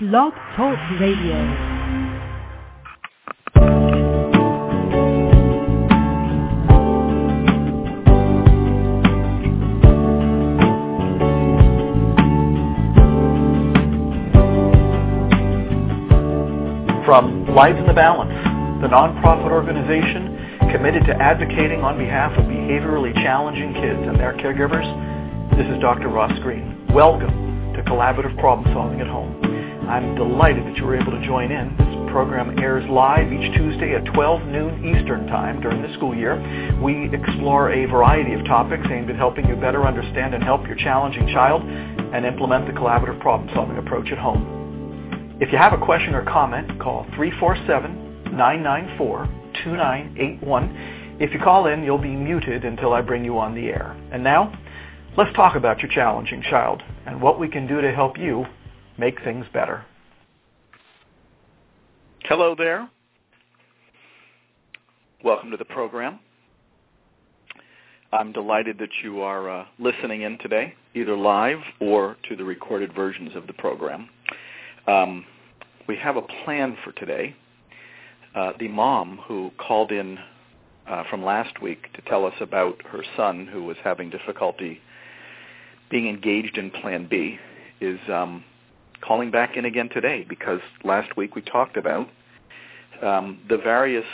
Blog Talk Radio. From Lives in the Balance, the nonprofit organization committed to advocating on behalf of behaviorally challenging kids and their caregivers, this is Dr. Ross Greene. Welcome to Collaborative Problem Solving at Home. I'm delighted that you were able to join in. This program airs live each Tuesday at 12 noon Eastern Time during the school year. We explore a variety of topics aimed at helping you better understand and help your challenging child and implement the collaborative problem-solving approach at home. If you have a question or comment, call 347-994-2981. If you call in, you'll be muted until I bring you on the air. And now, let's talk about your challenging child and what we can do to help you make things better. Hello there. Welcome to the program. I'm delighted that you are listening in today, either live or to the recorded versions of the program. We have a plan for today. The mom who called in from last week to tell us about her son who was having difficulty being engaged in Plan B is calling back in again today, because last week we talked about the various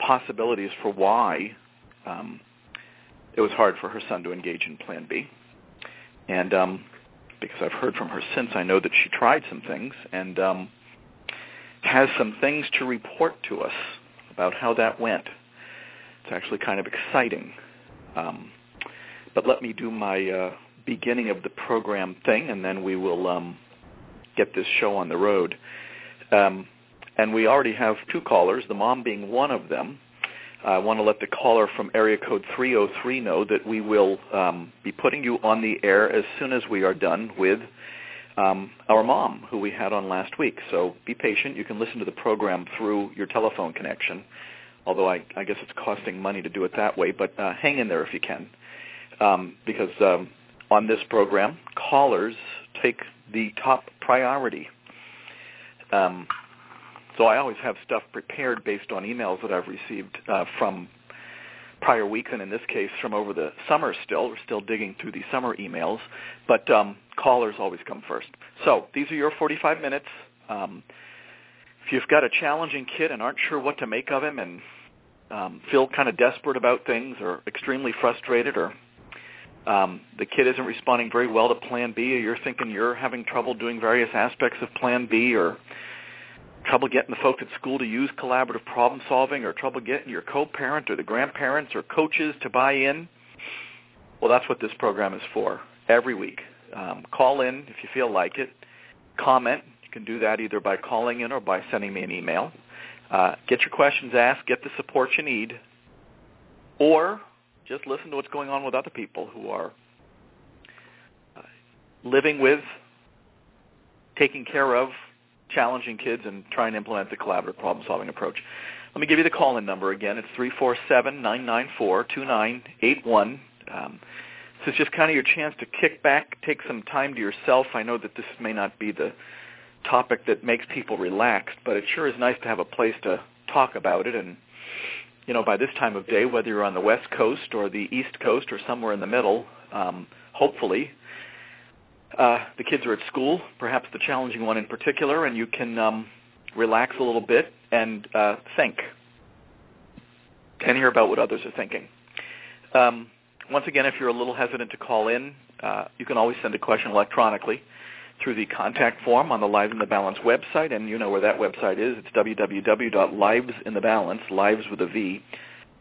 possibilities for why it was hard for her son to engage in Plan B. And because I've heard from her since, I know that she tried some things and has some things to report to us about how that went. It's actually kind of exciting. But let me do my beginning of the program thing, and then we will get this show on the road. And we already have two callers, the mom being one of them. I want to let the caller from area code 303 know that we will be putting you on the air as soon as we are done with our mom, who we had on last week. So be patient. You can listen to the program through your telephone connection, although I guess it's costing money to do it that way. But hang in there if you can, because on this program, callers take the top priority. So I always have stuff prepared based on emails that I've received from prior weeks, and in this case from over the summer still. We're still digging through the summer emails, but callers always come first. So these are your 45 minutes. If you've got a challenging kid and aren't sure what to make of him and feel kind of desperate about things or extremely frustrated, or the kid isn't responding very well to Plan B, or you're thinking you're having trouble doing various aspects of Plan B, or trouble getting the folks at school to use collaborative problem solving, or trouble getting your co-parent or the grandparents or coaches to buy in, well, that's what this program is for every week. Call in if you feel like it. Comment. You can do that either by calling in or by sending me an email. Get your questions asked. Get the support you need. Or just listen to what's going on with other people who are living with, taking care of, challenging kids and try and implement the collaborative problem-solving approach. Let me give you the call-in number again. It's 347-994-2981. This is just kind of your chance to kick back, take some time to yourself. I know that this may not be the topic that makes people relaxed, but it sure is nice to have a place to talk about it. And, you know, by this time of day, whether you're on the West Coast or the East Coast or somewhere in the middle, hopefully, the kids are at school, perhaps the challenging one in particular, and you can relax a little bit and think and hear about what others are thinking. Once again, if you're a little hesitant to call in, you can always send a question electronically through the contact form on the Lives in the Balance website, and you know where that website is. It's www.livesinthebalance, lives with a V,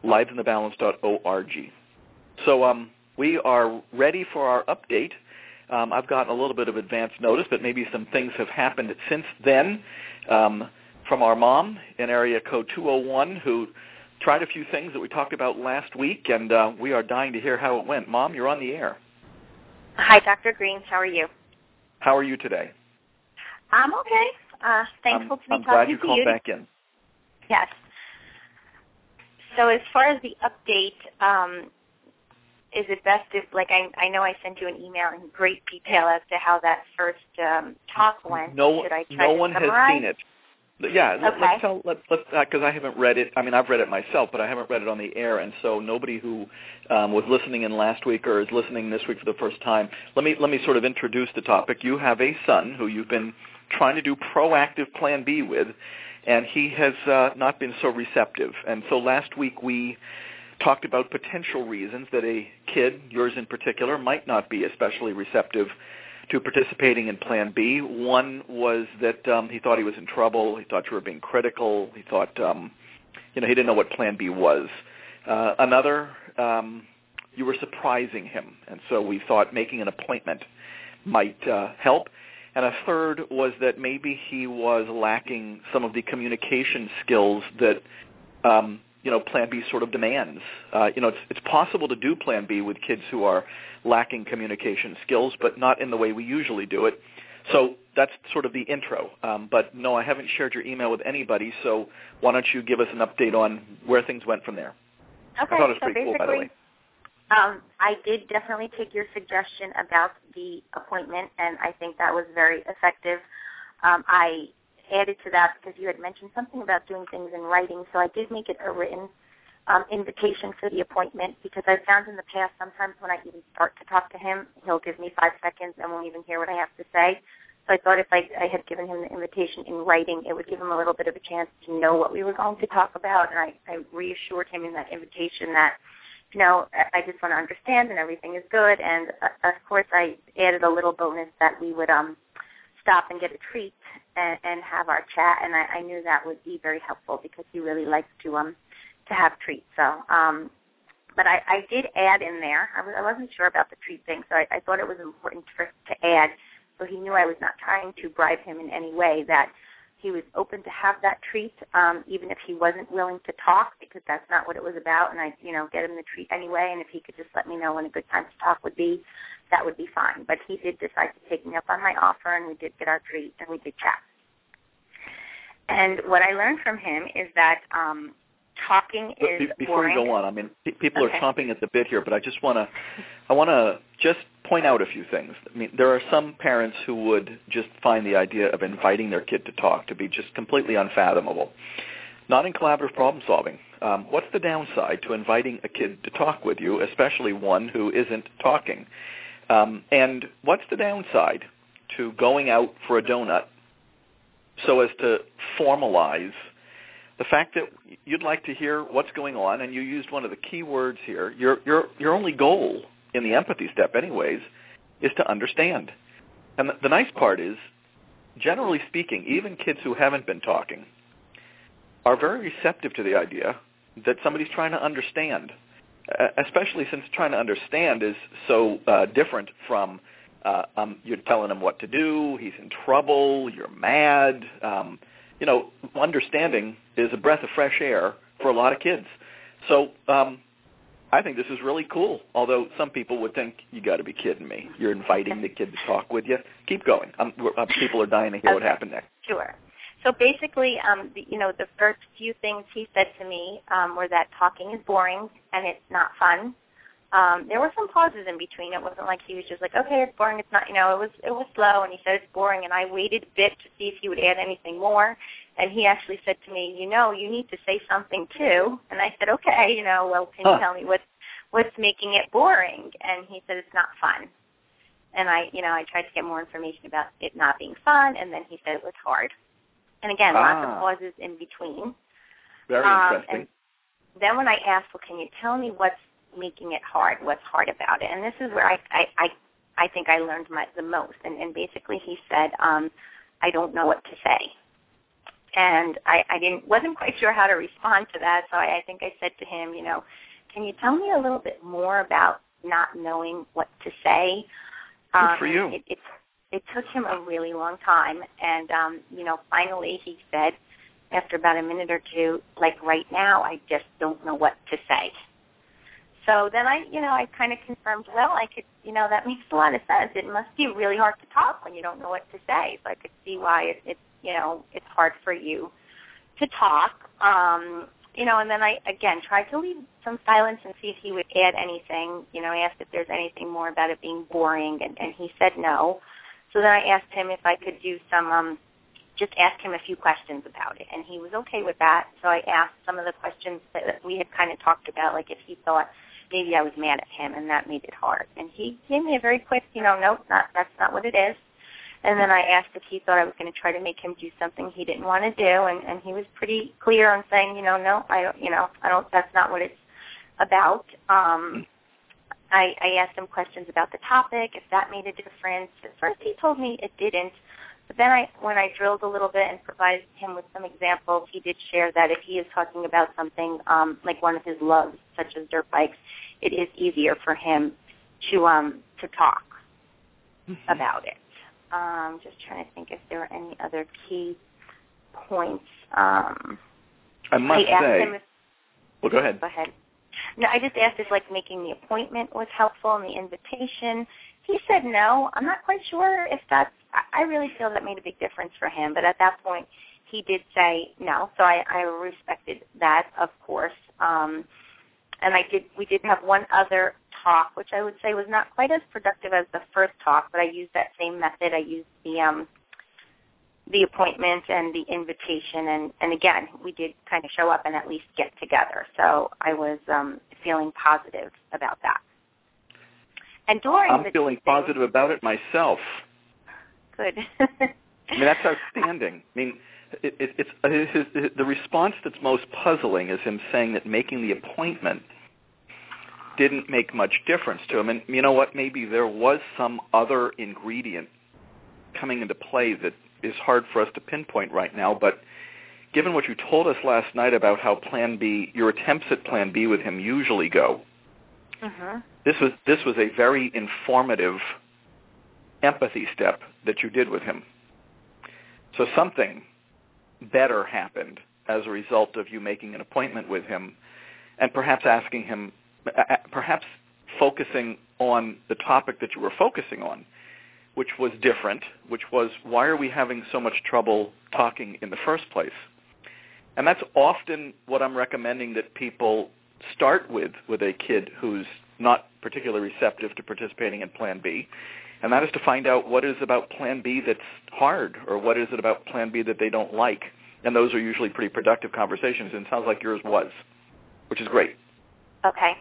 livesinthebalance.org. So we are ready for our update. I've gotten a little bit of advance notice, but maybe some things have happened since then from our mom in area code 201 who tried a few things that we talked about last week, and we are dying to hear how it went. Mom, you're on the air. Hi, Dr. Greene. How are you? How are you today? I'm okay. Thankful to be talking to you. I'm glad you called back in. Yes. So as far as the update, is it best if, like, I know I sent you an email in great detail as to how that first talk went. No one has seen it. Yeah, okay. Let's, because I haven't read it. I mean, I've read it myself, but I haven't read it on the air, and so nobody who was listening in last week or is listening this week for the first time. Let me sort of introduce the topic. You have a son who you've been trying to do proactive Plan B with, and he has not been so receptive. And so last week we talked about potential reasons that a kid, yours in particular, might not be especially receptive to participating in Plan B. One was that he thought he was in trouble. He thought you were being critical. He thought, he didn't know what Plan B was. Another, you were surprising him, and so we thought making an appointment might help. And a third was that maybe he was lacking some of the communication skills that Plan B sort of demands. It's possible to do Plan B with kids who are lacking communication skills, but not in the way we usually do it. So that's sort of the intro. But no, I haven't shared your email with anybody, so why don't you give us an update on where things went from there? Okay, I thought it was so pretty cool, by the way. I did definitely take your suggestion about the appointment, and I think that was very effective. I added to that because you had mentioned something about doing things in writing, so I did make it a written invitation for the appointment, because I found in the past sometimes when I even start to talk to him, he'll give me 5 seconds and won't even hear what I have to say. So I thought if I had given him the invitation in writing, it would give him a little bit of a chance to know what we were going to talk about, and I reassured him in that invitation that, no, I just want to understand and everything is good. And, of course, I added a little bonus that we would stop and get a treat and have our chat. And I knew that would be very helpful because he really likes to have treats. So, but I did add in there. I wasn't sure about the treat thing, so I thought it was important to add so he knew I was not trying to bribe him in any way, that he was open to have that treat, even if he wasn't willing to talk, because that's not what it was about. And I, get him the treat anyway. And if he could just let me know when a good time to talk would be, that would be fine. But he did decide to take me up on my offer, and we did get our treat, and we did chat. And what I learned from him is that talking is boring. Before you go on, I mean, people are chomping at the bit here, but I just want to, I want to point out a few things. I mean, there are some parents who would just find the idea of inviting their kid to talk to be just completely unfathomable. Not in collaborative problem solving. What's the downside to inviting a kid to talk with you, especially one who isn't talking? And what's the downside to going out for a donut so as to formalize the fact that you'd like to hear what's going on, and you used one of the key words here. Your only goal in the empathy step anyways, is to understand. And the nice part is, generally speaking, even kids who haven't been talking are very receptive to the idea that somebody's trying to understand, especially since trying to understand is so different from you're telling him what to do, he's in trouble, you're mad. Understanding is a breath of fresh air for a lot of kids. So, I think this is really cool, although some people would think, you got to be kidding me. You're inviting the kid to talk with you. Keep going. People are dying to hear what happened next. Sure. So basically, the first few things he said to me were that talking is boring and it's not fun. There were some pauses in between. It wasn't like he was just like, okay, it's boring. It's not, it was slow. And he said it's boring. And I waited a bit to see if he would add anything more. And he actually said to me, you need to say something too. And I said, okay, can you tell me what's making it boring? And he said, it's not fun. And I tried to get more information about it not being fun. And then he said it was hard. And again, lots of pauses in between. Very interesting. And then when I asked, well, can you tell me what's making it hard? What's hard about it? And this is where I think I learned the most. And basically he said, I don't know what to say. And I wasn't quite sure how to respond to that, so I think I said to him, can you tell me a little bit more about not knowing what to say? Good for you. It took him a really long time, and, finally he said, after about a minute or two, like, right now I just don't know what to say. So then I kind of confirmed, well, I could, that makes a lot of sense. It must be really hard to talk when you don't know what to say. So I could see why it's hard for you to talk. you know, and then I, again, tried to leave some silence and see if he would add anything. You know, I asked if there's anything more about it being boring, and he said no. So then I asked him if I could do some, just ask him a few questions about it, and he was okay with that. So I asked some of the questions that we had kind of talked about, like if he thought maybe I was mad at him, and that made it hard. And he gave me a very quick, you know, nope, that's not what it is. And then I asked if he thought I was going to try to make him do something he didn't want to do, and he was pretty clear on saying, you know, no, I don't. That's not what it's about. I asked him questions about the topic, if that made a difference. At first, he told me it didn't, but then when I drilled a little bit and provided him with some examples, he did share that if he is talking about something like one of his loves, such as dirt bikes, it is easier for him to talk about it. Just trying to think if there were any other key points. I must say. Well, go ahead. Go ahead. No, I just asked if, like, making the appointment was helpful and the invitation. He said no. I'm not quite sure if that's – I really feel that made a big difference for him. But at that point, he did say no. So I respected that, of course. And we did have one other talk, which I would say was not quite as productive as the first talk, but I used that same method. I used the appointment and the invitation, and again, we did kind of show up and at least get together. So I was feeling positive about that. And I'm feeling positive about it myself. Good. I mean, that's outstanding. I mean, the response that's most puzzling is him saying that making the appointment didn't make much difference to him. And you know what? Maybe there was some other ingredient coming into play that is hard for us to pinpoint right now. But given what you told us last night about how Plan B, your attempts at Plan B with him usually go, this was a very informative empathy step that you did with him. So something better happened as a result of you making an appointment with him and perhaps asking him, perhaps focusing on the topic that you were focusing on, which was different, which was why are we having so much trouble talking in the first place? And that's often what I'm recommending that people start with a kid who's not particularly receptive to participating in Plan B, and that is to find out what is about Plan B that's hard or what is it about Plan B that they don't like. And those are usually pretty productive conversations, and it sounds like yours was, which is great. Okay.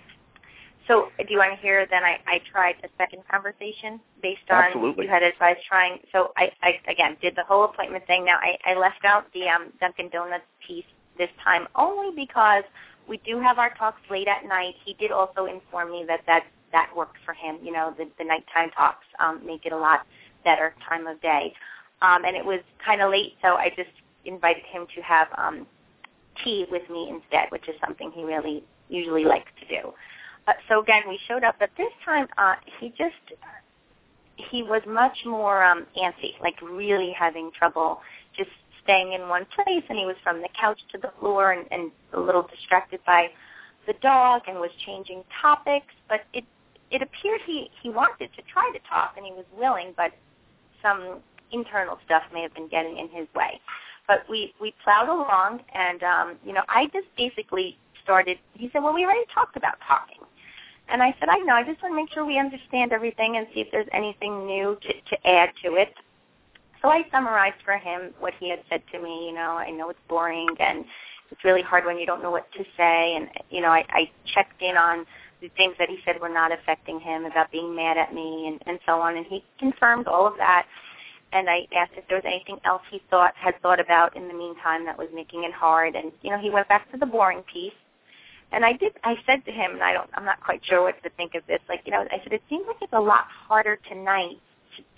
So do you want to hear then I tried a second conversation based on Absolutely. You had advice trying. So I again, did the whole appointment thing. Now, I left out the Dunkin' Donuts piece this time only because we do have our talks late at night. He did also inform me that worked for him. You know, the nighttime talks make it a lot better time of day. And it was kind of late, so I just invited him to have tea with me instead, which is something he really usually likes to do. So again, we showed up, but this time he was much more antsy, like really having trouble just staying in one place, and he was from the couch to the floor and a little distracted by the dog and was changing topics, but it appeared he wanted to try to talk and he was willing, but some internal stuff may have been getting in his way. But we plowed along, and you know, I just basically started. He said, well, we already talked about talking. And I said, I know, I just want to make sure we understand everything and see if there's anything new to add to it. So I summarized for him what he had said to me. You know, I know it's boring and it's really hard when you don't know what to say. And, you know, I checked in on the things that he said were not affecting him about being mad at me and so on. And he confirmed all of that. And I asked if there was anything else he had thought about in the meantime that was making it hard. And, you know, he went back to the boring piece. And I said to him, and I'm not quite sure what to think of this. Like, you know, I said, it seems like it's a lot harder tonight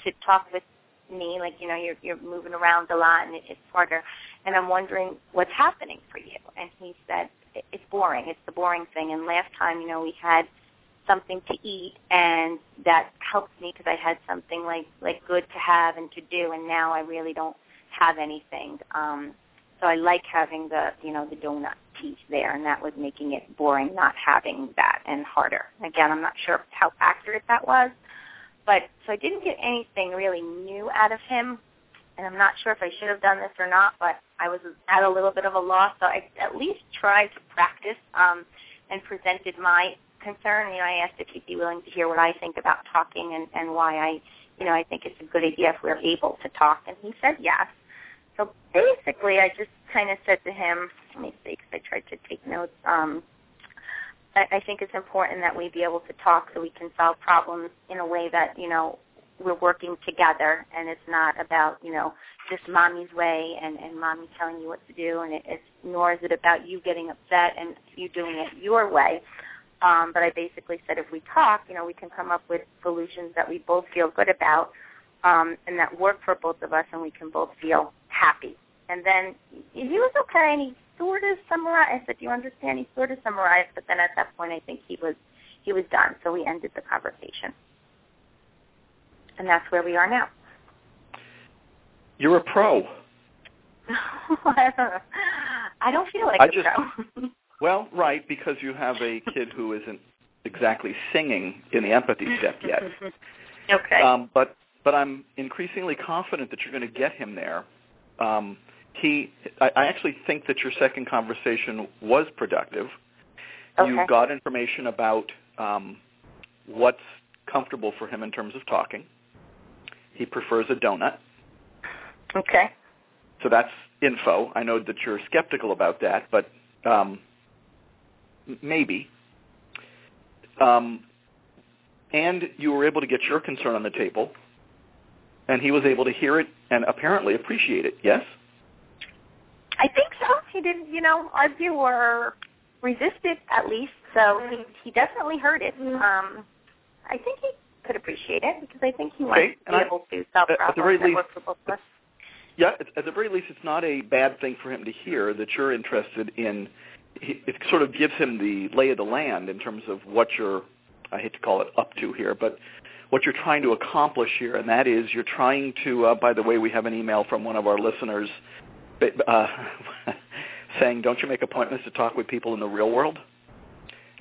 to talk with me. Like, you know, you're moving around a lot, and it's harder. And I'm wondering what's happening for you. And he said, it's boring. It's the boring thing. And last time, you know, we had something to eat, and that helped me because I had something like good to have and to do. And now I really don't have anything. So I like having the donut piece there, and that was making it boring not having that and harder. Again, I'm not sure how accurate that was, but so I didn't get anything really new out of him. and I'm not sure if I should have done this or not, but I was at a little bit of a loss, so I at least tried to practice and presented my concern. You know, I asked if you'd be willing to hear what I think about talking and why I, you know, I think it's a good idea if we're able to talk, and he said yes. So basically I just kind of said to him, let me see, because I tried to take notes, I think it's important that we be able to talk so we can solve problems in a way that, you know, we're working together, and it's not about, you know, just mommy's way and mommy telling you what to do, and it's nor is it about you getting upset and you doing it your way. But I basically said if we talk, you know, we can come up with solutions that we both feel good about and that work for both of us, and we can both feel happy. And then he was okay, and he sort of summarized. I said, do you understand? He sort of summarized, but then at that point I think he was done, so we ended the conversation. And that's where we are now. You're a pro. I don't feel like a pro. Well, right, because you have a kid who isn't exactly singing in the empathy step yet. Okay. But I'm increasingly confident that you're going to get him there. I actually think that your second conversation was productive. Okay. You got information about what's comfortable for him in terms of talking. He prefers a donut. Okay. So that's info. I know that you're skeptical about that, but maybe. And you were able to get your concern on the table, and he was able to hear it and apparently appreciate it, yes? I think so. He didn't, you know, argue or resist it at least, so he definitely heard it. I think he could appreciate it because I think he might be able to solve problems that work for both of us. Yeah, at the very least, it's not a bad thing for him to hear that you're interested in. It sort of gives him the lay of the land in terms of what you're, I hate to call it up to here, but what you're trying to accomplish here, and that is you're trying to, by the way, we have an email from one of our listeners saying, don't you make appointments to talk with people in the real world?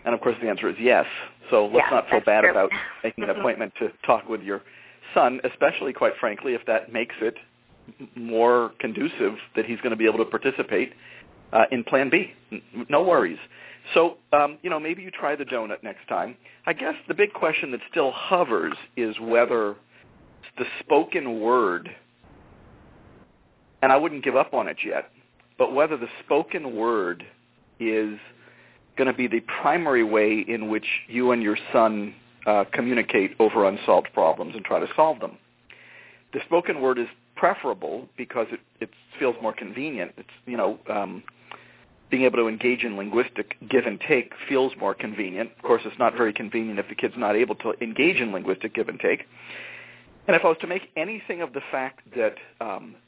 And, of course, the answer is yes. So let's not feel bad about making an appointment to talk with your son, especially, quite frankly, if that makes it more conducive that he's going to be able to participate in Plan B. No worries. So, you know, maybe you try the donut next time. I guess the big question that still hovers is whether the spoken word, and I wouldn't give up on it yet, but whether the spoken word is going to be the primary way in which you and your son communicate over unsolved problems and try to solve them. The spoken word is preferable because it feels more convenient. It's, you know, being able to engage in linguistic give and take feels more convenient. Of course, it's not very convenient if the kid's not able to engage in linguistic give and take. And if I was to make anything of the fact that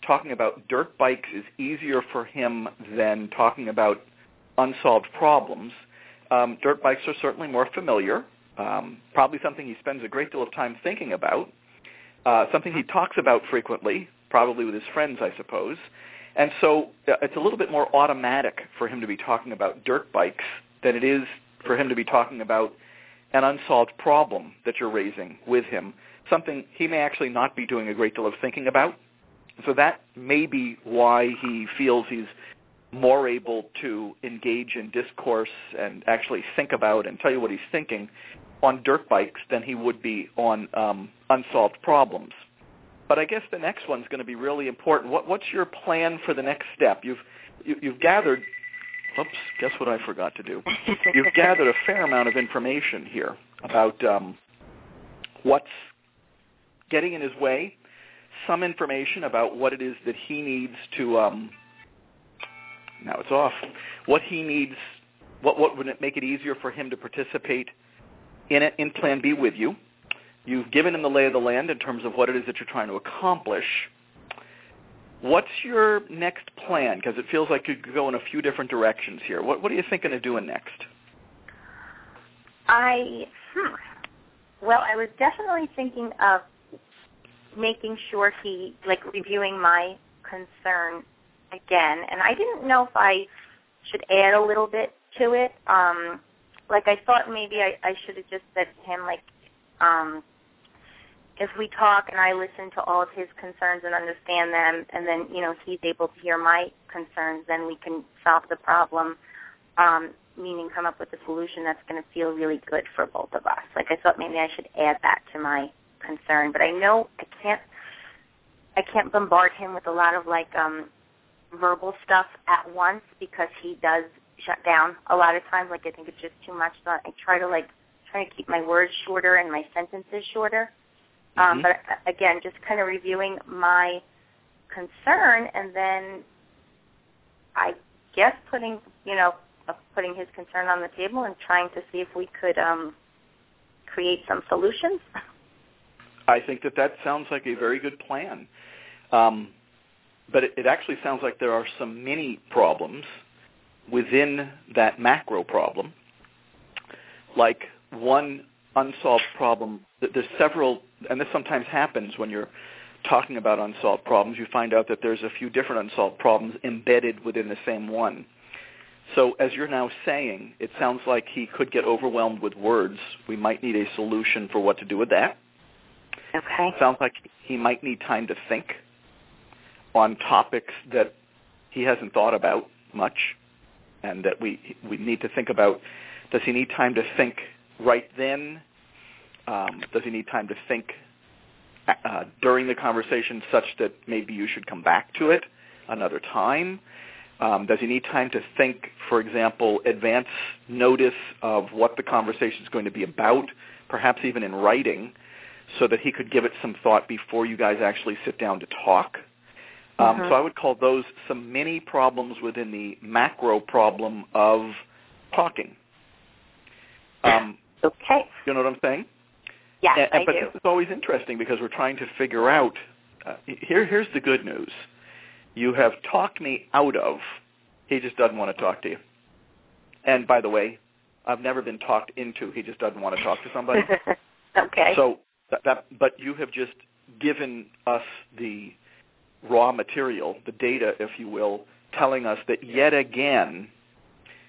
talking about dirt bikes is easier for him than talking about unsolved problems, dirt bikes are certainly more familiar, probably something he spends a great deal of time thinking about, something he talks about frequently, probably with his friends, I suppose. And so it's a little bit more automatic for him to be talking about dirt bikes than it is for him to be talking about an unsolved problem that you're raising with him, something he may actually not be doing a great deal of thinking about. So that may be why he feels he's more able to engage in discourse and actually think about and tell you what he's thinking on dirt bikes than he would be on unsolved problems. But I guess the next one's going to be really important. What's your plan for the next step? You've gathered, oops, guess what I forgot to do? You've gathered a fair amount of information here about what's getting in his way, some information about what it is that he needs to now it's off. What he needs, what would make it easier for him to participate in Plan B with you? You've given him the lay of the land in terms of what it is that you're trying to accomplish. What's your next plan? Because it feels like you could go in a few different directions here. What are you thinking of doing next? Well, I was definitely thinking of making sure he, like, reviewing my concern again, and I didn't know if I should add a little bit to it. Like I thought maybe I should have just said to him, like, if we talk and I listen to all of his concerns and understand them, and then, you know, he's able to hear my concerns, then we can solve the problem, meaning come up with a solution that's going to feel really good for both of us. Like, I thought maybe I should add that to my concern, but I know I can't bombard him with a lot of, like, verbal stuff at once, because he does shut down a lot of times. Like, I think it's just too much. So I try to keep my words shorter and my sentences shorter. Mm-hmm. But again, just kind of reviewing my concern, and then I guess putting his concern on the table and trying to see if we could create some solutions. I think that sounds like a very good plan. But it actually sounds like there are some mini problems within that macro problem. Like one unsolved problem, there's several, and this sometimes happens when you're talking about unsolved problems. You find out that there's a few different unsolved problems embedded within the same one. So as you're now saying, it sounds like he could get overwhelmed with words. We might need a solution for what to do with that. Okay. Sounds like he might need time to think on topics that he hasn't thought about much, and that we need to think about. Does he need time to think right then? Does he need time to think during the conversation, such that maybe you should come back to it another time? Does he need time to think, for example, advance notice of what the conversation is going to be about, perhaps even in writing, so that he could give it some thought before you guys actually sit down to talk? Mm-hmm. So I would call those some mini problems within the macro problem of talking. Okay. You know what I'm saying? Yes, I do. But this is always interesting, because we're trying to figure out, here's the good news. You have talked me out of, he just doesn't want to talk to you. And by the way, I've never been talked into, he just doesn't want to talk to somebody. Okay. So but you have just given us the raw material, the data, if you will, telling us that yet again,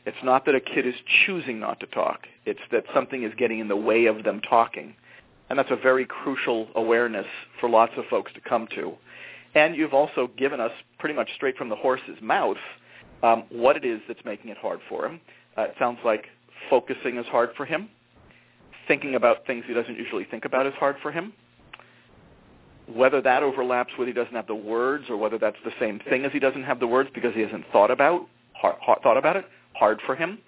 it's not that a kid is choosing not to talk. It's that something is getting in the way of them talking. And that's a very crucial awareness for lots of folks to come to. And you've also given us pretty much straight from the horse's mouth what it is that's making it hard for him. It sounds like focusing is hard for him. Thinking about things he doesn't usually think about is hard for him. Whether that overlaps with he doesn't have the words, or whether that's the same thing as he doesn't have the words because he hasn't thought about it, hard for him.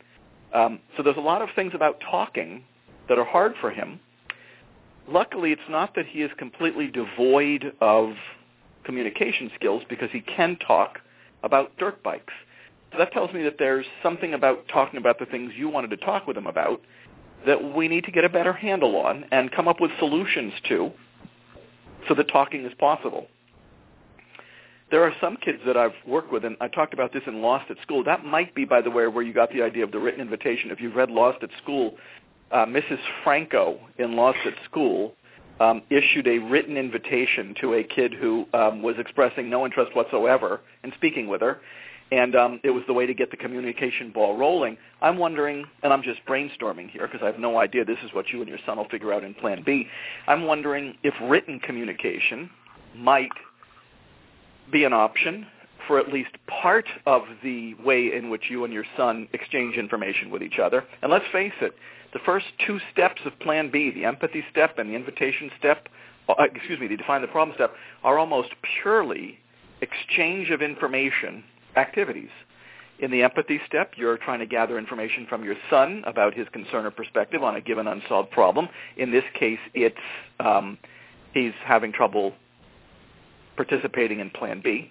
So there's a lot of things about talking that are hard for him. Luckily, it's not that he is completely devoid of communication skills, because he can talk about dirt bikes. So that tells me that there's something about talking about the things you wanted to talk with him about that we need to get a better handle on and come up with solutions to, so that talking is possible. There are some kids that I've worked with, and I talked about this in Lost at School. That might be, by the way, where you got the idea of the written invitation. If you've read Lost at School, Mrs. Franco in Lost at School issued a written invitation to a kid who was expressing no interest whatsoever in speaking with her, and it was the way to get the communication ball rolling. I'm wondering, and I'm just brainstorming here because I have no idea this is what you and your son will figure out in Plan B, I'm wondering if written communication might be an option for at least part of the way in which you and your son exchange information with each other. And let's face it, the first two steps of Plan B, the empathy step and the invitation step, the define the problem step, are almost purely exchange of information activities. In the empathy step, you're trying to gather information from your son about his concern or perspective on a given unsolved problem. In this case, it's he's having trouble participating in Plan B.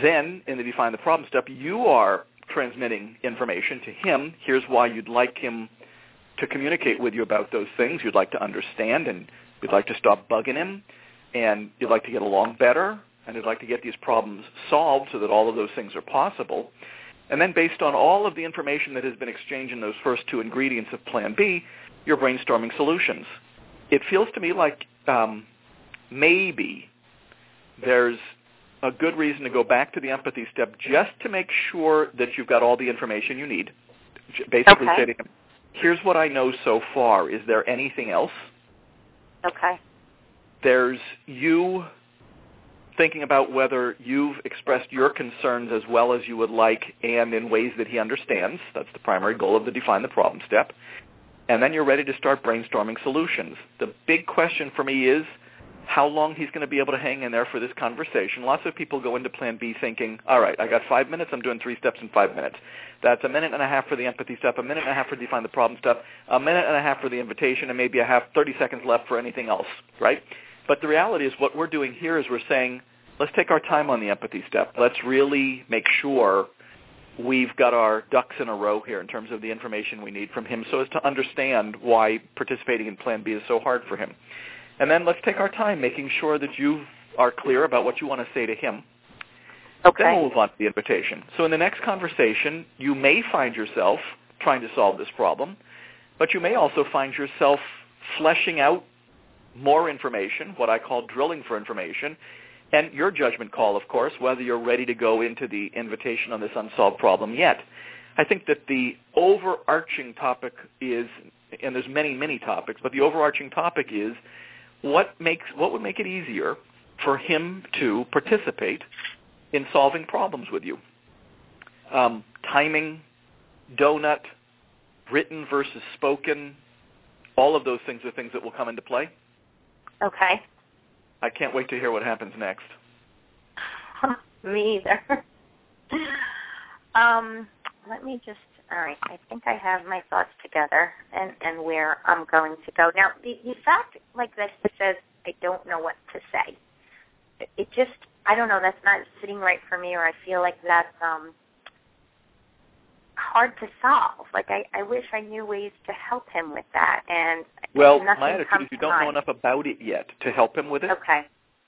Then, in the define the problem step, you are transmitting information to him. Here's why you'd like him to communicate with you about those things. You'd like to understand, and you'd like to stop bugging him, and you'd like to get along better, and you'd like to get these problems solved so that all of those things are possible. And then based on all of the information that has been exchanged in those first two ingredients of Plan B, you're brainstorming solutions. It feels to me like maybe there's a good reason to go back to the empathy step just to make sure that you've got all the information you need. Basically say to him, here's what I know so far. Is there anything else? Okay. There's you thinking about whether you've expressed your concerns as well as you would like and in ways that he understands. That's the primary goal of the define the problem step. And then you're ready to start brainstorming solutions. The big question for me is how long he's going to be able to hang in there for this conversation. Lots of people go into Plan B thinking, all right, I got 5 minutes. I'm doing 3 steps in 5 minutes. That's a minute and a half for the empathy step, a minute and a half for define the problem step, a minute and a half for the invitation, and maybe I have 30 seconds left for anything else, right? But the reality is what we're doing here is we're saying, let's take our time on the empathy step. Let's really make sure we've got our ducks in a row here in terms of the information we need from him so as to understand why participating in Plan B is so hard for him. And then let's take our time making sure that you are clear about what you want to say to him. Okay. Then we'll move on to the invitation. So in the next conversation, you may find yourself trying to solve this problem, but you may also find yourself fleshing out more information, what I call drilling for information, and your judgment call, of course, whether you're ready to go into the invitation on this unsolved problem yet. I think that the overarching topic is, and there's many, many topics, but the overarching topic is what would make it easier for him to participate in solving problems with you? Timing, donut, written versus spoken, all of those things are things that will come into play. Okay. I can't wait to hear what happens next. Me either. Let me just, all right, I think I have my thoughts together and where I'm going to go. Now, the fact like this that says, I don't know what to say, it just, I don't know, that's not sitting right for me, or I feel like that's hard to solve. Like, I wish I knew ways to help him with that. And well, my attitude is you don't know enough about it yet to help him with it. Okay.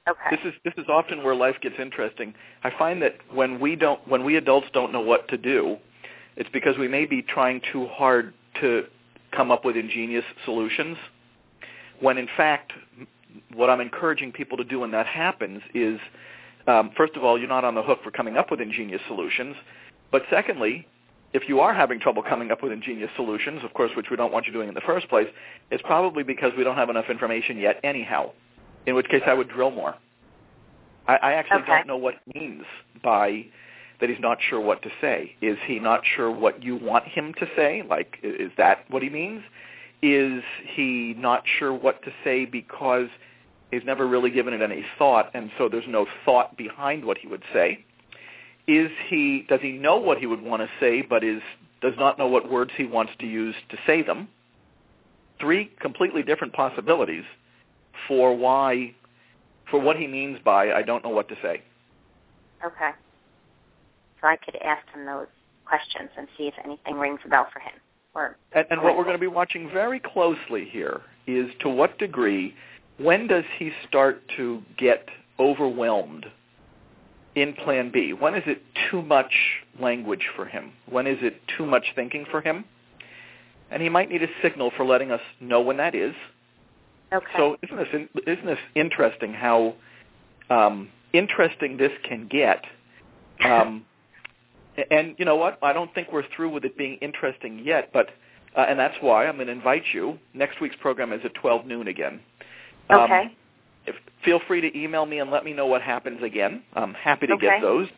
Okay. This is often where life gets interesting. I find that when we adults don't know what to do, it's because we may be trying too hard to come up with ingenious solutions, when in fact what I'm encouraging people to do when that happens is, first of all, you're not on the hook for coming up with ingenious solutions, but secondly, if you are having trouble coming up with ingenious solutions, of course, which we don't want you doing in the first place, it's probably because we don't have enough information yet anyhow, in which case I would drill more. I actually don't know what it means by that he's not sure what to say. Is he not sure what you want him to say? Like, is that what he means? Is he not sure what to say because he's never really given it any thought, and so there's no thought behind what he would say? Does he know what he would want to say, but does not know what words he wants to use to say them? 3 completely different possibilities for what he means by I don't know what to say. Okay. So I could ask him those questions and see if anything rings a bell for him. And what we're going to be watching very closely here is to what degree, when does he start to get overwhelmed in Plan B? When is it too much language for him? When is it too much thinking for him? And he might need a signal for letting us know when that is. Okay. So isn't this interesting how interesting this can get? And you know what? I don't think we're through with it being interesting yet, but and that's why I'm going to invite you. Next week's program is at 12 noon again. Okay. Feel free to email me and let me know what happens again. I'm happy to get those.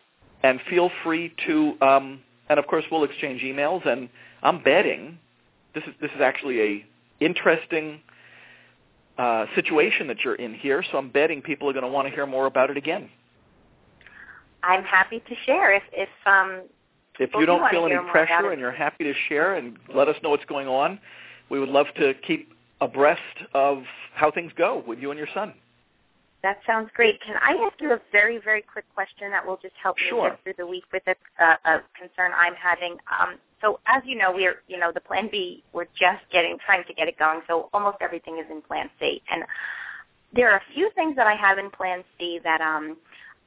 And feel free to, and of course we'll exchange emails, and I'm betting this is actually a interesting situation that you're in here, so I'm betting people are going to want to hear more about it again. I'm happy to share if you don't feel any pressure and you're happy to share and let us know what's going on. We would love to keep abreast of how things go with you and your son. That sounds great. Can I ask you a very, very quick question that will just help me get through the week with a concern I'm having? So as you know, the Plan B, we're just trying to get it going, so almost everything is in Plan C. And there are a few things that I have in Plan C that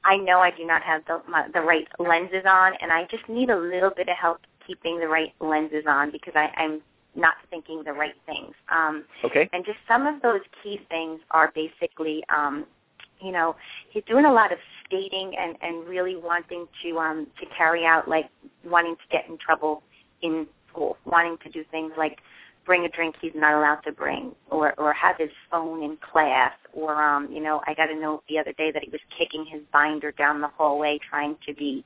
I know I do not have the right lenses on, and I just need a little bit of help keeping the right lenses on because I'm not thinking the right things. And just some of those key things are basically he's doing a lot of stating and really wanting to carry out, like wanting to get in trouble in school, wanting to do things like bring a drink he's not allowed to bring, or have his phone in class, or, I got a note the other day that he was kicking his binder down the hallway trying to be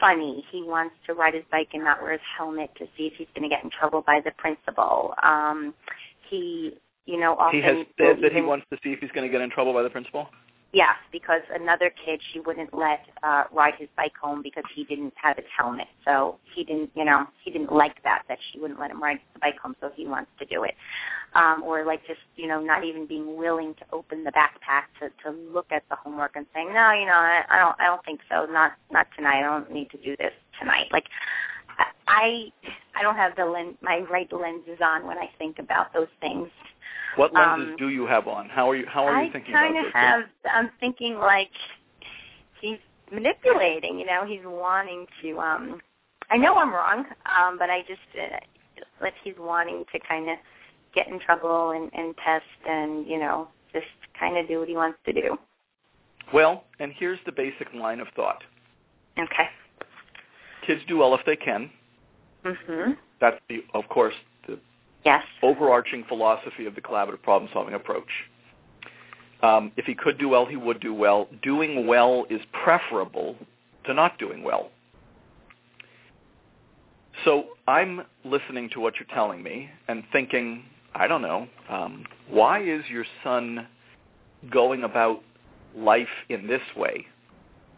funny. He wants to ride his bike and not wear his helmet to see if he's going to get in trouble by the principal. He has said that he wants to see if he's going to get in trouble by the principal? Yes, because another kid, she wouldn't let ride his bike home because he didn't have his helmet. So he didn't like that she wouldn't let him ride the bike home, so he wants to do it. Not even being willing to open the backpack to look at the homework and saying, no, I don't think so. Not tonight. I don't need to do this tonight. Like, I don't have the lens, my right lenses on when I think about those things. What lenses do you have on? How are you thinking about this? I'm thinking like he's manipulating. He's wanting to. I know I'm wrong, but I just like he's wanting to kind of get in trouble and pest and just kind of do what he wants to do. Well, and here's the basic line of thought. Okay. Kids do well if they can. Mm-hmm. That's the overarching philosophy of the collaborative problem-solving approach. If he could do well, he would do well. Doing well is preferable to not doing well. So I'm listening to what you're telling me and thinking, I don't know, why is your son going about life in this way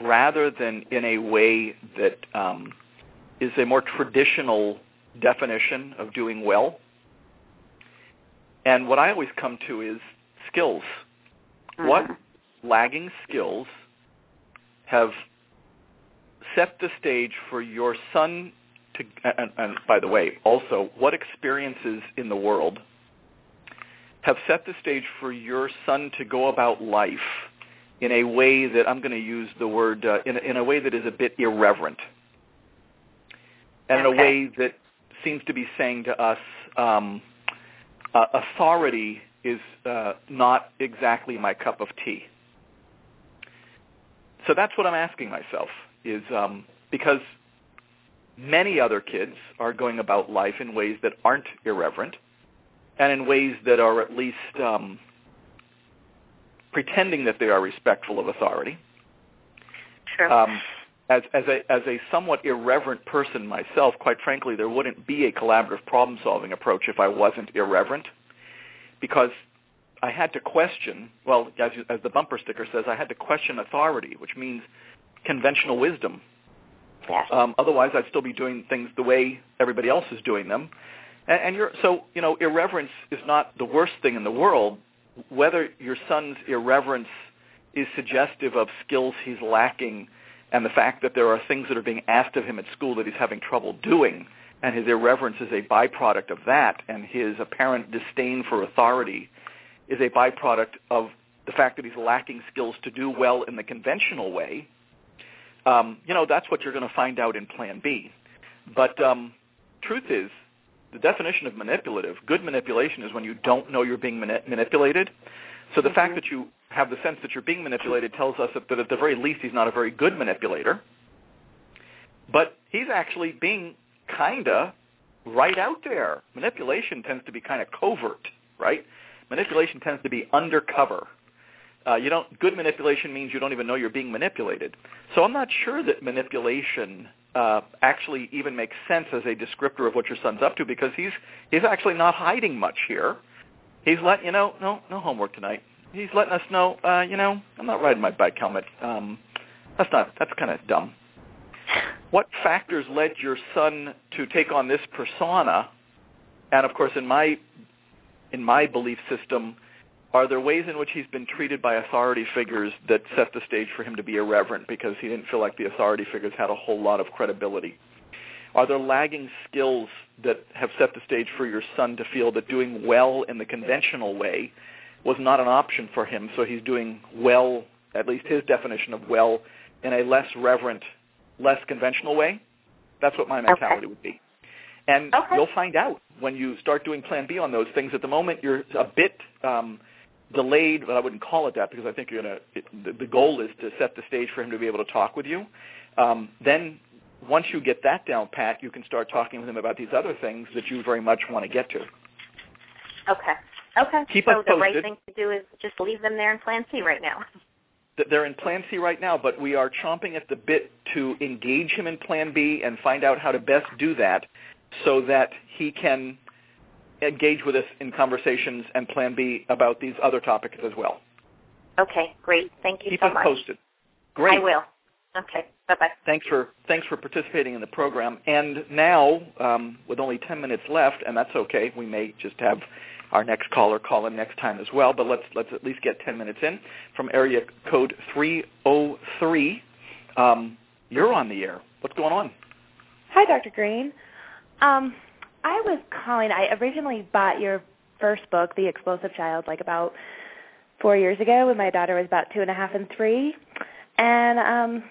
rather than in a way that is a more traditional definition of doing well? And what I always come to is skills. Mm-hmm. What lagging skills have set the stage for your son to, and by the way, also, what experiences in the world have set the stage for your son to go about life in a way that I'm going to use the word, in a way that is a bit irreverent, and in a way that seems to be saying to us, authority is not exactly my cup of tea. So that's what I'm asking myself, is because many other kids are going about life in ways that aren't irreverent and in ways that are at least pretending that they are respectful of authority. Sure. As a somewhat irreverent person myself, quite frankly, there wouldn't be a collaborative problem-solving approach if I wasn't irreverent, because I had to question, well, as the bumper sticker says, I had to question authority, which means conventional wisdom. Yes. Otherwise, I'd still be doing things the way everybody else is doing them. So irreverence is not the worst thing in the world. Whether your son's irreverence is suggestive of skills he's lacking and the fact that there are things that are being asked of him at school that he's having trouble doing, and his irreverence is a byproduct of that, and his apparent disdain for authority is a byproduct of the fact that he's lacking skills to do well in the conventional way, that's what you're going to find out in Plan B. But truth is, the definition of manipulative, good manipulation, is when you don't know you're being manipulated. So the fact that you have the sense that you're being manipulated tells us that at the very least he's not a very good manipulator. But he's actually being kind of right out there. Manipulation tends to be kind of covert, right? Manipulation tends to be undercover. Good manipulation means you don't even know you're being manipulated. So I'm not sure that manipulation actually even makes sense as a descriptor of what your son's up to, because he's actually not hiding much here. He's letting no homework tonight. He's letting us know, I'm not riding my bike helmet. That's kind of dumb. What factors led your son to take on this persona? And of course, in my belief system, are there ways in which he's been treated by authority figures that set the stage for him to be irreverent because he didn't feel like the authority figures had a whole lot of credibility? Are there lagging skills that have set the stage for your son to feel that doing well in the conventional way was not an option for him, so he's doing well, at least his definition of well, in a less reverent, less conventional way? That's what my mentality would be. And you'll find out when you start doing Plan B on those things. At the moment, you're a bit delayed, but I wouldn't call it that, because I think the goal is to set the stage for him to be able to talk with you. Then once you get that down pat, you can start talking with him about these other things that you very much want to get to. Okay. So the right thing to do is just leave them there in Plan C right now. They're in Plan C right now, but we are chomping at the bit to engage him in Plan B and find out how to best do that so that he can engage with us in conversations and Plan B about these other topics as well. Okay, great. Thank you so much. Keep us posted. Great. I will. Okay, bye-bye. Thanks for participating in the program. And now, with only 10 minutes left, and that's okay, we may just have our next caller call in next time as well, but let's at least get 10 minutes in. From area code 303, you're on the air. What's going on? Hi, Dr. Greene. I was calling. I originally bought your first book, The Explosive Child, like about 4 years ago when my daughter was about 2.5 and 3, and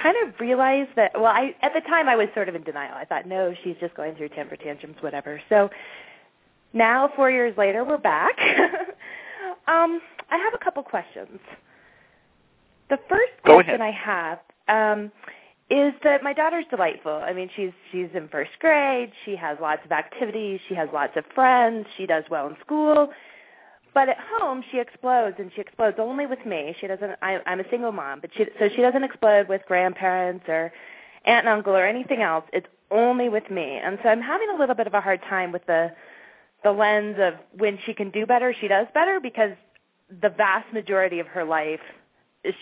kind of realized that, well, at the time I was sort of in denial. I thought, no, she's just going through temper tantrums, whatever. So now, 4 years later, we're back. I have a couple questions. The first question I have is that my daughter's delightful. I mean, she's in first grade. She has lots of activities. She has lots of friends. She does well in school. But at home, she explodes, and she explodes only with me. She doesn't. I'm a single mom, so she doesn't explode with grandparents or aunt and uncle or anything else. It's only with me. And so I'm having a little bit of a hard time with the lens of when she can do better, she does better, because the vast majority of her life,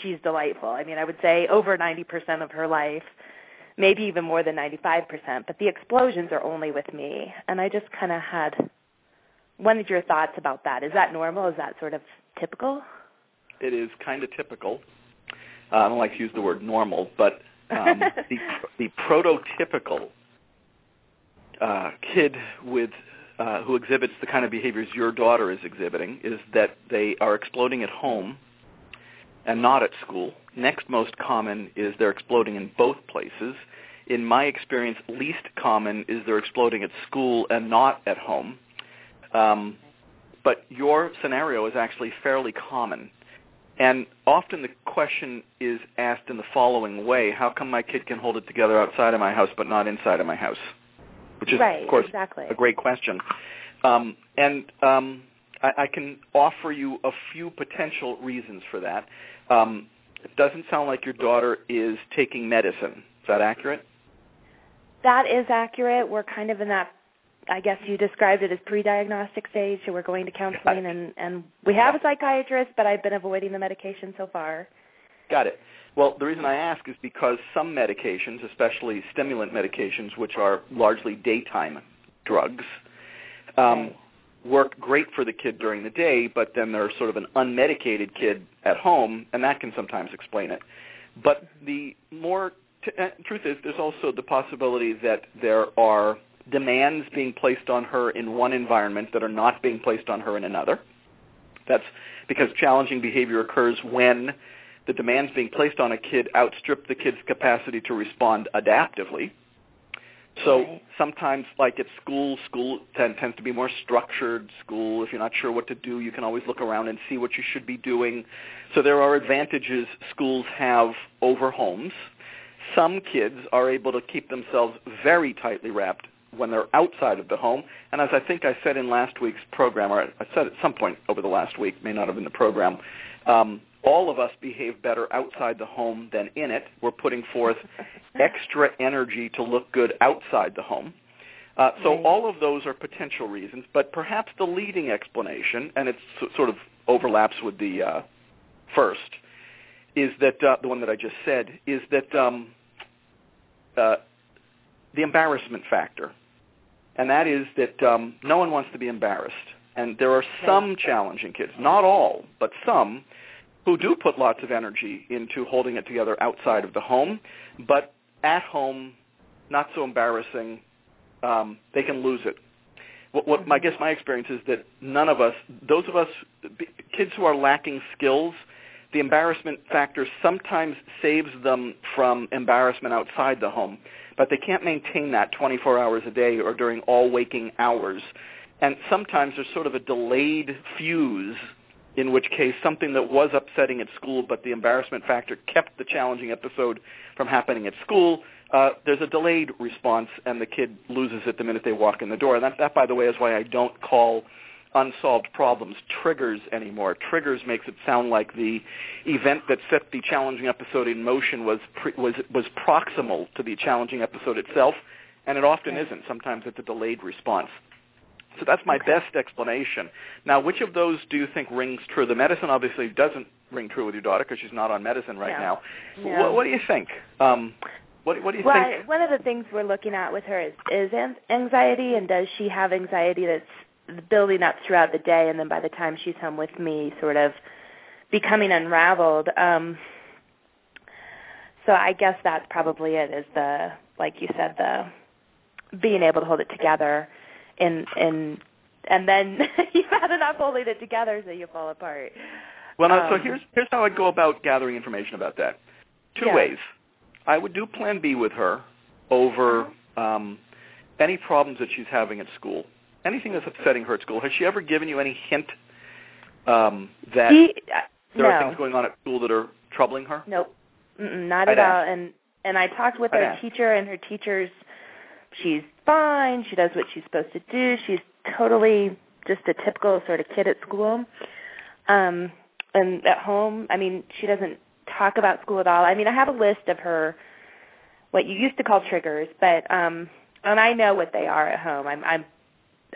she's delightful. I mean, I would say over 90% of her life, maybe even more than 95%, but the explosions are only with me. And I just kind of wanted your thoughts about that. Is that normal? Is that sort of typical? It is kind of typical. I don't like to use the word normal, but the prototypical kid with who exhibits the kind of behaviors your daughter is exhibiting is that they are exploding at home and not at school. Next most common is they're exploding in both places. In my experience, least common is they're exploding at school and not at home. But your scenario is actually fairly common. And often the question is asked in the following way: how come my kid can hold it together outside of my house but not inside of my house? Which is, right, of course, exactly, a great question. I can offer you a few potential reasons for that. It doesn't sound like your daughter is taking medicine. Is that accurate? That is accurate. We're kind of in that, I guess you described it as pre-diagnostic stage, so we're going to counseling, and we have a psychiatrist, but I've been avoiding the medication so far. Got it. Well, the reason I ask is because some medications, especially stimulant medications, which are largely daytime drugs, work great for the kid during the day, but then they're sort of an unmedicated kid at home, and that can sometimes explain it. But the more truth is, there's also the possibility that there are demands being placed on her in one environment that are not being placed on her in another. That's because challenging behavior occurs when the demands being placed on a kid outstrip the kid's capacity to respond adaptively. So sometimes, like at school tends to be more structured. School, if you're not sure what to do, you can always look around and see what you should be doing. So there are advantages schools have over homes. Some kids are able to keep themselves very tightly wrapped when they're outside of the home. And as I think I said in last week's program, or I said at some point over the last week, may not have been the program, all of us behave better outside the home than in it. We're putting forth extra energy to look good outside the home. All of those are potential reasons, but perhaps the leading explanation, and it sort of overlaps with the first, is that the one that I just said, is that the embarrassment factor. And that is that no one wants to be embarrassed. And there are some challenging kids, not all, but some, who do put lots of energy into holding it together outside of the home, but at home, not so embarrassing, they can lose it. I guess my experience is that none of us, those of us, kids who are lacking skills, the embarrassment factor sometimes saves them from embarrassment outside the home, but they can't maintain that 24 hours a day or during all waking hours. And sometimes there's sort of a delayed fuse, in which case something that was upsetting at school but the embarrassment factor kept the challenging episode from happening at school, there's a delayed response and the kid loses it the minute they walk in the door. And that, by the way, is why I don't call unsolved problems, triggers anymore. Triggers makes it sound like the event that set the challenging episode in motion was proximal to the challenging episode itself, and it often isn't. Sometimes it's a delayed response. So that's my best explanation. Now, which of those do you think rings true? The medicine obviously doesn't ring true with your daughter because she's not on medicine right now. Yeah. What do you think? What do you think? One of the things we're looking at with her is anxiety, and does she have anxiety that's building up throughout the day, and then by the time she's home with me, sort of becoming unraveled. So I guess that's probably it. Is the, like you said, the being able to hold it together. And then you've had enough holding it together, so you fall apart. Well, so here's how I'd go about gathering information about that. Two ways. I would do Plan B with her over any problems that she's having at school, anything that's upsetting her at school. Has she ever given you any hint that there are things going on at school that are troubling her? Nope, not at all. And I talked with her teacher, and her teacher's, she's fine, she does what she's supposed to do, she's totally just a typical sort of kid at school. And at home, I mean, she doesn't talk about school at all. I mean, I have a list of her, what you used to call triggers, but and I know what they are at home.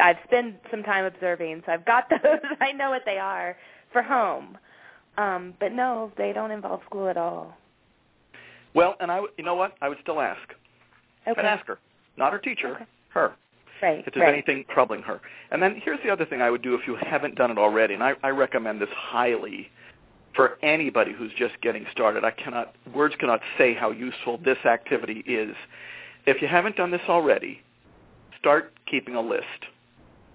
I've spent some time observing, so I've got those. I know what they are for home. But no, they don't involve school at all. Well, and you know what? I would still ask. Okay. I'd ask her. Not her teacher, her. Right. If there's anything troubling her. And then here's the other thing I would do if you haven't done it already, and I recommend this highly for anybody who's just getting started. Words cannot say how useful this activity is. If you haven't done this already, start keeping a list.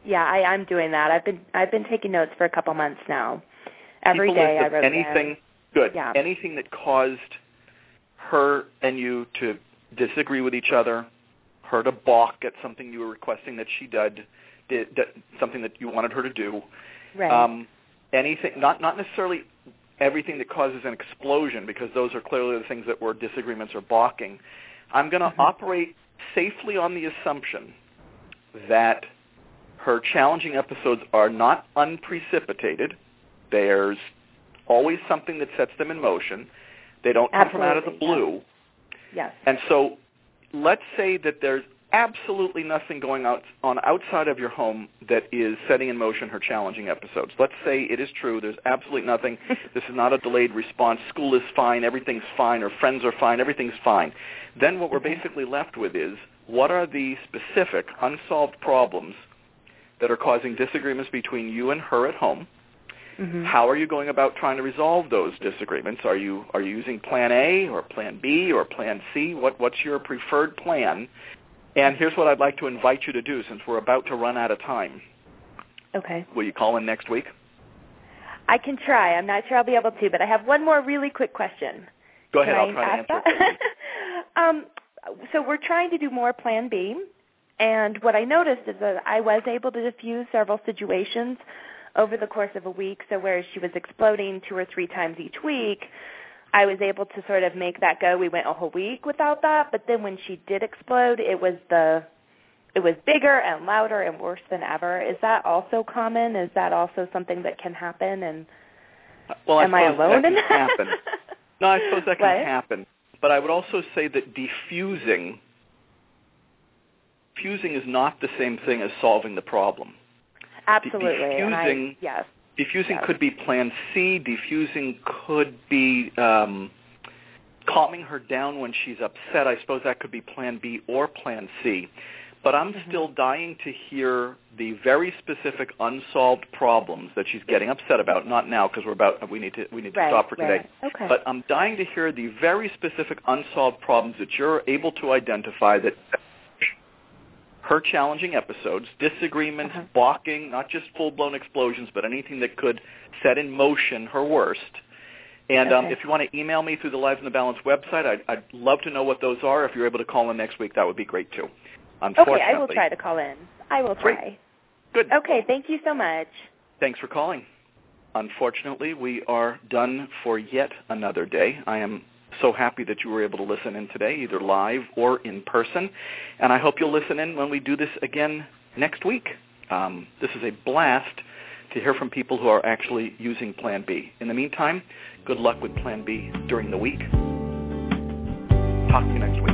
Yeah, I'm doing that. I've been taking notes for a couple months now. Every day I wrote anything down. Good. Yeah. Anything that caused her and you to disagree with each other, her to balk at something you were requesting that she did something that you wanted her to do. Right. Anything, not necessarily everything that causes an explosion, because those are clearly the things that were disagreements or balking. I'm going to operate safely on the assumption that her challenging episodes are not unprecipitated. There's always something that sets them in motion. They don't come from out of the blue. Yes. And so, let's say that there's absolutely nothing going on outside of your home that is setting in motion her challenging episodes. Let's say it is true. There's absolutely nothing. This is not a delayed response. School is fine. Everything's fine. Her friends are fine. Everything's fine. Then what we're basically left with is, what are the specific unsolved problems that are causing disagreements between you and her at home? Mm-hmm. How are you going about trying to resolve those disagreements? Are you using Plan A or Plan B or Plan C? What's your preferred plan? And here's what I'd like to invite you to do, since we're about to run out of time. Okay. Will you call in next week? I can try. I'm not sure I'll be able to, but I have one more really quick question. Go ahead. I'll try to answer it. So we're trying to do more Plan B, and what I noticed is that I was able to diffuse several situations over the course of a week. So whereas she was exploding 2 or 3 times each week, I was able to sort of make that go. We went a whole week without that, but then when she did explode, it was bigger and louder and worse than ever. Is that also common? Is that also something that can happen? And am I alone in that? No, I suppose that can happen. But I would also say that diffusing is not the same thing as solving the problem. Absolutely. Diffusing could be Plan C. Diffusing could be calming her down when she's upset. I suppose that could be Plan B or Plan C. But I'm still dying to hear the very specific unsolved problems that she's getting upset about. Not now, because we need to stop for today. Okay. But I'm dying to hear the very specific unsolved problems that you're able to identify that her challenging episodes, disagreements, balking, not just full-blown explosions, but anything that could set in motion her worst. And if you want to email me through the Lives in the Balance website, I'd love to know what those are. If you're able to call in next week, that would be great, too. Unfortunately, okay, I will try to call in. I will try. Great. Good. Okay, thank you so much. Thanks for calling. Unfortunately, we are done for yet another day. I am so happy that you were able to listen in today, either live or in person. And I hope you'll listen in when we do this again next week. This is a blast to hear from people who are actually using Plan B. In the meantime, good luck with Plan B during the week. Talk to you next week.